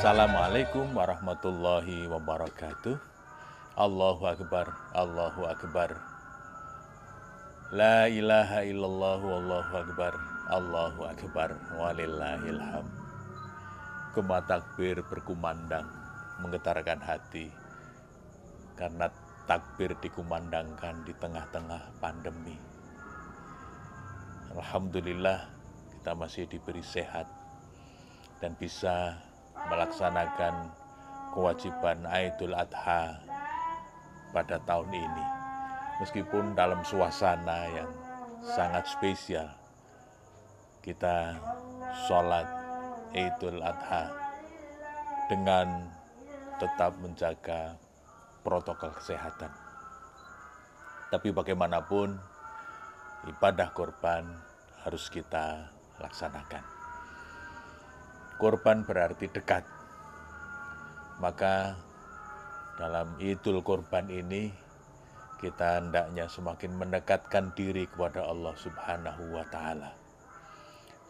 Assalamualaikum warahmatullahi wabarakatuh. Allahu Akbar, Allahu Akbar. La ilaha illallah wallahu akbar, Allahu Akbar walillahil hamd. Kema takbir berkumandang menggetarkan hati karena takbir dikumandangkan di tengah-tengah pandemi. Alhamdulillah kita masih diberi sehat dan bisa melaksanakan kewajiban Aidul Adha pada tahun ini, meskipun dalam suasana yang sangat spesial. Kita sholat Aidul Adha dengan tetap menjaga protokol kesehatan. Tapi bagaimanapun, ibadah kurban harus kita laksanakan. Kurban berarti dekat. Maka dalam Idul Kurban ini kita hendaknya semakin mendekatkan diri kepada Allah Subhanahu wa taala.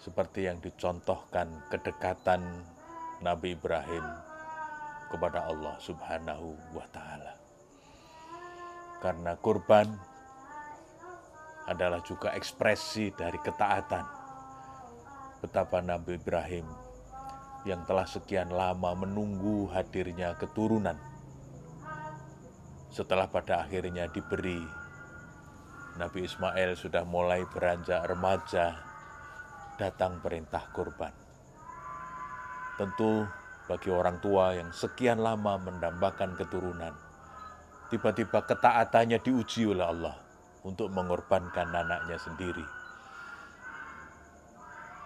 Seperti yang dicontohkan kedekatan Nabi Ibrahim kepada Allah Subhanahu wa taala. Karena kurban adalah juga ekspresi dari ketaatan. Betapa Nabi Ibrahim yang telah sekian lama menunggu hadirnya keturunan, setelah pada akhirnya diberi, Nabi Ismail sudah mulai beranjak remaja, datang perintah kurban. Tentu bagi orang tua yang sekian lama mendambakan keturunan, tiba-tiba ketaatannya diuji oleh Allah untuk mengorbankan anaknya sendiri.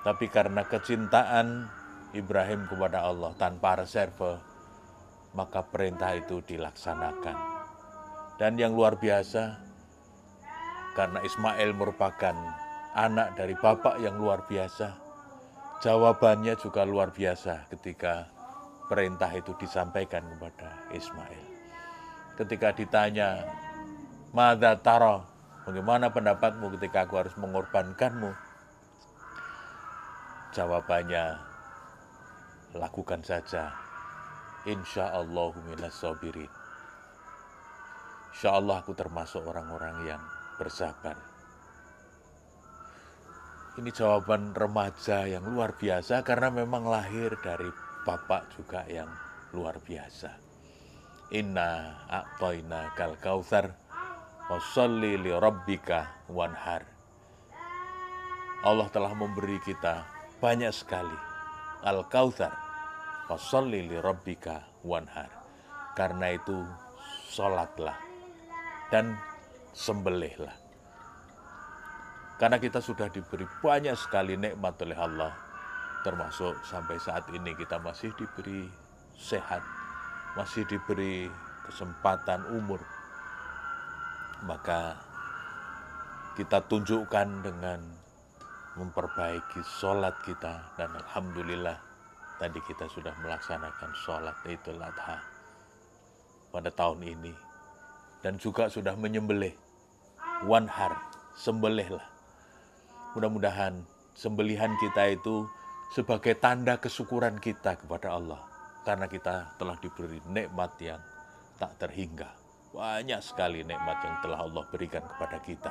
Tapi karena kecintaan Ibrahim kepada Allah tanpa reserve, maka perintah itu dilaksanakan. Dan yang luar biasa, karena Ismail merupakan anak dari bapak yang luar biasa, jawabannya juga luar biasa ketika perintah itu disampaikan kepada Ismail. Ketika ditanya, "Madza tara?" Bagaimana pendapatmu ketika aku harus mengorbankanmu? Jawabannya, lakukan saja, insyaallahu minas sabirin. Insyaallah aku termasuk orang-orang yang bersabar. Ini jawaban remaja yang luar biasa karena memang lahir dari bapak juga yang luar biasa. Inna a'tayna kal kautsar washolli li rabbika wanhar. Allah telah memberi kita banyak sekali. Al-Kautsar fasholli li rabbika wanhar. Karena itu sholatlah dan sembelihlah. Karena kita sudah diberi banyak sekali nikmat oleh Allah, termasuk sampai saat ini kita masih diberi sehat, masih diberi kesempatan umur. Maka kita tunjukkan dengan memperbaiki sholat kita, dan alhamdulillah tadi kita sudah melaksanakan sholat Idul Adha pada tahun ini, dan juga sudah menyembelih. Wanhar, sembelihlah. Mudah-mudahan sembelihan kita itu sebagai tanda kesyukuran kita kepada Allah, karena kita telah diberi nikmat yang tak terhingga. Banyak sekali nikmat yang telah Allah berikan kepada kita.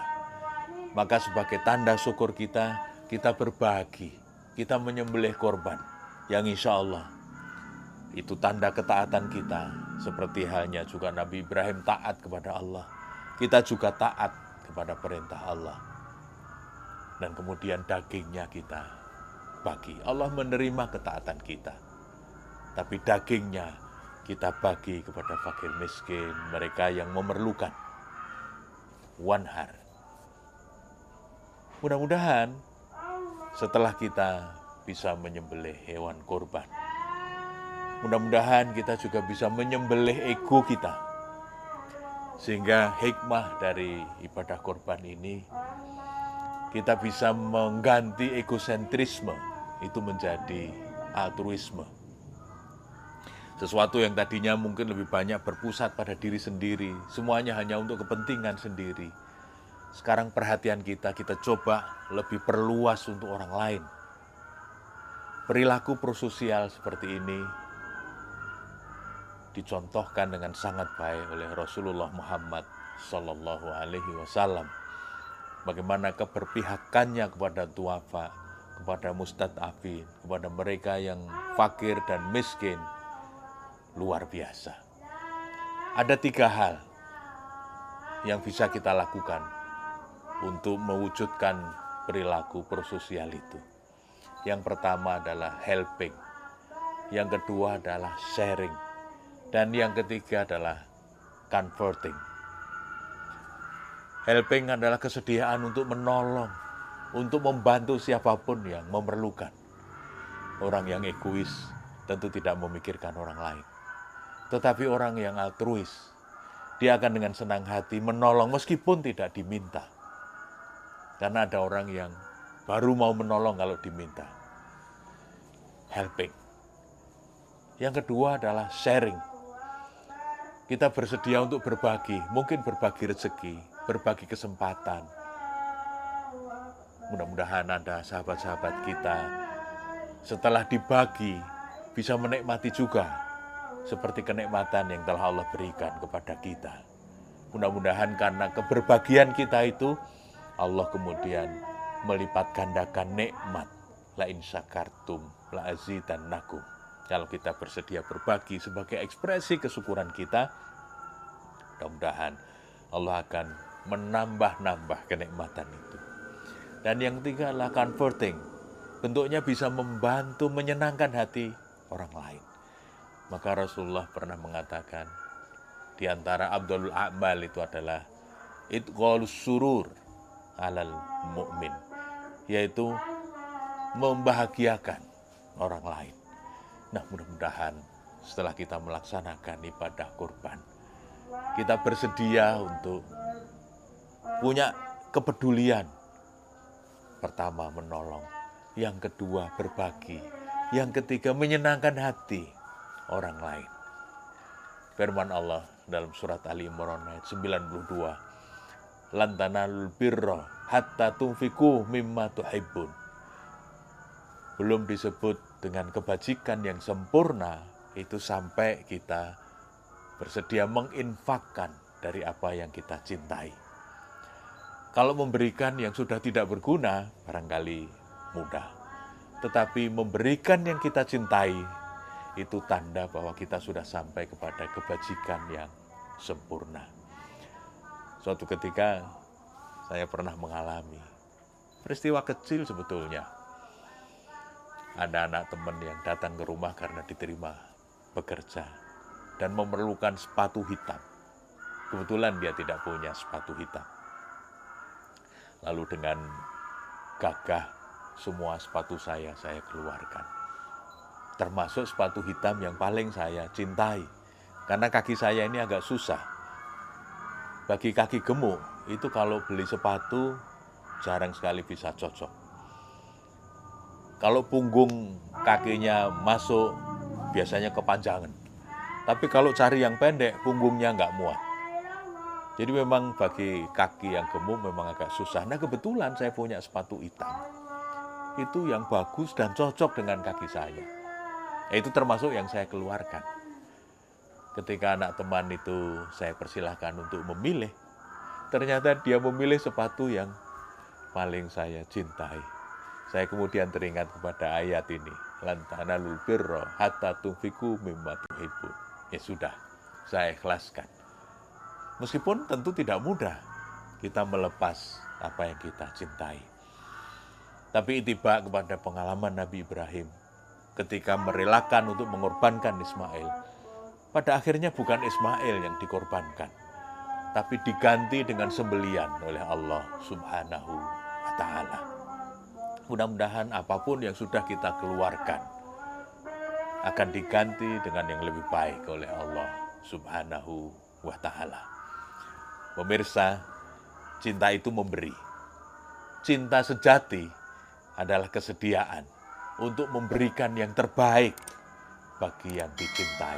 Maka sebagai tanda syukur kita, kita berbagi, kita menyembelih korban yang insya Allah itu tanda ketaatan kita. Seperti halnya juga Nabi Ibrahim taat kepada Allah, kita juga taat kepada perintah Allah. Dan kemudian dagingnya kita bagi. Allah menerima ketaatan kita, tapi dagingnya kita bagi kepada fakir miskin, mereka yang memerlukan. Wanhar. Mudah-mudahan setelah kita bisa menyembelih hewan kurban, mudah-mudahan kita juga bisa menyembelih ego kita. Sehingga hikmah dari ibadah kurban ini, kita bisa mengganti egosentrisme itu menjadi altruisme. Sesuatu yang tadinya mungkin lebih banyak berpusat pada diri sendiri, semuanya hanya untuk kepentingan sendiri. Sekarang perhatian kita coba lebih perluas untuk orang lain. Perilaku prososial seperti ini dicontohkan dengan sangat baik oleh Rasulullah Muhammad Sallallahu Alaihi Wasallam. Bagaimana keberpihakannya kepada duafa, kepada mustad'afin, kepada mereka yang fakir dan miskin, luar biasa. Ada tiga hal yang bisa kita lakukan untuk mewujudkan perilaku prososial itu. Yang pertama adalah helping, yang kedua adalah sharing, dan yang ketiga adalah comforting. Helping adalah kesediaan untuk menolong, untuk membantu siapapun yang memerlukan. Orang yang egois tentu tidak memikirkan orang lain. Tetapi orang yang altruis, dia akan dengan senang hati menolong meskipun tidak diminta. Karena ada orang yang baru mau menolong kalau diminta. Helping. Yang kedua adalah sharing. Kita bersedia untuk berbagi, mungkin berbagi rezeki, berbagi kesempatan. Mudah-mudahan ada sahabat-sahabat kita setelah dibagi bisa menikmati juga seperti kenikmatan yang telah Allah berikan kepada kita. Mudah-mudahan karena keberbagian kita itu, Allah kemudian melipat gandakan nikmat. La in syakartum la azidannakum. Kalau kita bersedia berbagi sebagai ekspresi kesyukuran kita, mudah-mudahan Allah akan menambah-nambah kenikmatan itu. Dan yang ketiga adalah comforting. Bentuknya bisa membantu menyenangkan hati orang lain. Maka Rasulullah pernah mengatakan, di antara Abdul A'mal itu adalah itqalus surur alal mu'min, yaitu membahagiakan orang lain. Nah, mudah-mudahan setelah kita melaksanakan ibadah kurban, kita bersedia untuk punya kepedulian. Pertama menolong, yang kedua berbagi, yang ketiga menyenangkan hati orang lain. Firman Allah dalam surat Ali Imran ayat 92, lan tanalul birra hatta tunfiqu mimma tuhibbun. Belum disebut dengan kebajikan yang sempurna itu sampai kita bersedia menginfakkan dari apa yang kita cintai. Kalau memberikan yang sudah tidak berguna, barangkali mudah. Tetapi memberikan yang kita cintai, itu tanda bahwa kita sudah sampai kepada kebajikan yang sempurna. Suatu ketika, saya pernah mengalami peristiwa kecil sebetulnya. Ada anak teman yang datang ke rumah karena diterima bekerja dan memerlukan sepatu hitam. Kebetulan dia tidak punya sepatu hitam. Lalu dengan gagah semua sepatu saya keluarkan. Termasuk sepatu hitam yang paling saya cintai. Karena kaki saya ini agak susah. Bagi kaki gemuk, itu kalau beli sepatu jarang sekali bisa cocok. Kalau punggung kakinya masuk, biasanya kepanjangan. Tapi kalau cari yang pendek, punggungnya nggak muat. Jadi memang bagi kaki yang gemuk memang agak susah. Nah kebetulan saya punya sepatu hitam. Itu yang bagus dan cocok dengan kaki saya. Itu termasuk yang saya keluarkan. Ketika anak teman itu saya persilahkan untuk memilih. Ternyata dia memilih sepatu yang paling saya cintai. Saya kemudian teringat kepada ayat ini. Lan tanalul birra hatta tunfiqu mimma tuhibbun. Ya sudah, saya ikhlaskan. Meskipun tentu tidak mudah kita melepas apa yang kita cintai. Tapi tiba kepada pengalaman Nabi Ibrahim ketika merelakan untuk mengorbankan Ismail. Pada akhirnya bukan Ismail yang dikorbankan, tapi diganti dengan sembelian oleh Allah Subhanahu wa Ta'ala. Mudah-mudahan apapun yang sudah kita keluarkan akan diganti dengan yang lebih baik oleh Allah Subhanahu wa Ta'ala. Pemirsa, cinta itu memberi. Cinta sejati adalah kesediaan untuk memberikan yang terbaik bagi yang dicintai.